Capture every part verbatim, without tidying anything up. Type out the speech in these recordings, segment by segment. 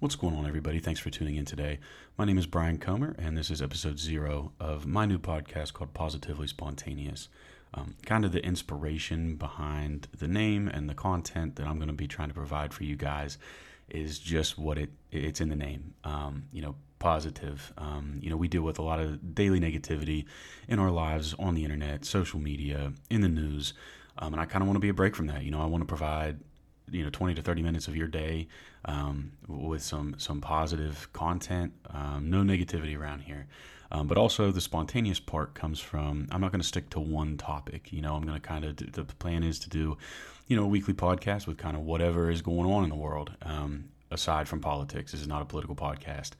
What's going on, everybody? Thanks for tuning in today. My name is Brian Comer, and this is episode zero of my new podcast called Positively Spontaneous. Um, kind of the inspiration behind the name and the content that I'm going to be trying to provide for you guys is just what it it's in the name. Um, you know, positive. Um, you know, we deal with a lot of daily negativity in our lives, on the internet, social media, in the news, um, and I kind of want to be a break from that. You know, I want to provide you know, twenty to thirty minutes of your day um, with some some positive content, um, no negativity around here. Um, but also the spontaneous part comes from, I'm not going to stick to one topic. You know, I'm going to kind of, the plan is to do, you know, a weekly podcast with kind of whatever is going on in the world, um, aside from politics. This is not a political podcast.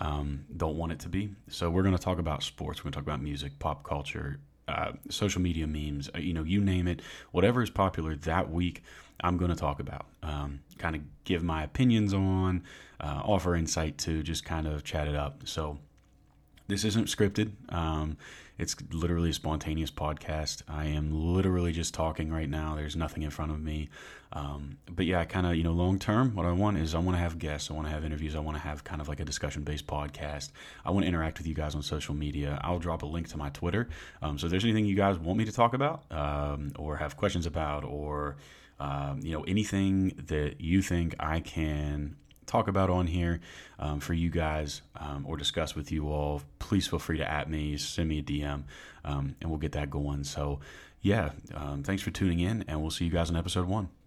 Um, don't want it to be. So we're going to talk about sports. We're going to talk about music, pop culture, Uh, social media memes, you know, you name it, whatever is popular that week, I'm going to talk about, um, kind of give my opinions on, uh, offer insight to, just kind of chat it up. So this isn't scripted. Um, it's literally a spontaneous podcast. I am literally just talking right now. There's nothing in front of me. Um, but yeah, I kind of, you know, long term, what I want is I want to have guests. I want to have interviews. I want to have kind of like a discussion-based podcast. I want to interact with you guys on social media. I'll drop a link to my Twitter. Um, so if there's anything you guys want me to talk about um, or have questions about or, um, you know, anything that you think I can talk about on here um, for you guys um, or discuss with you all, please feel free to at me, send me a D M, um, and we'll get that going. So yeah, um, thanks for tuning in, and we'll see you guys in episode one.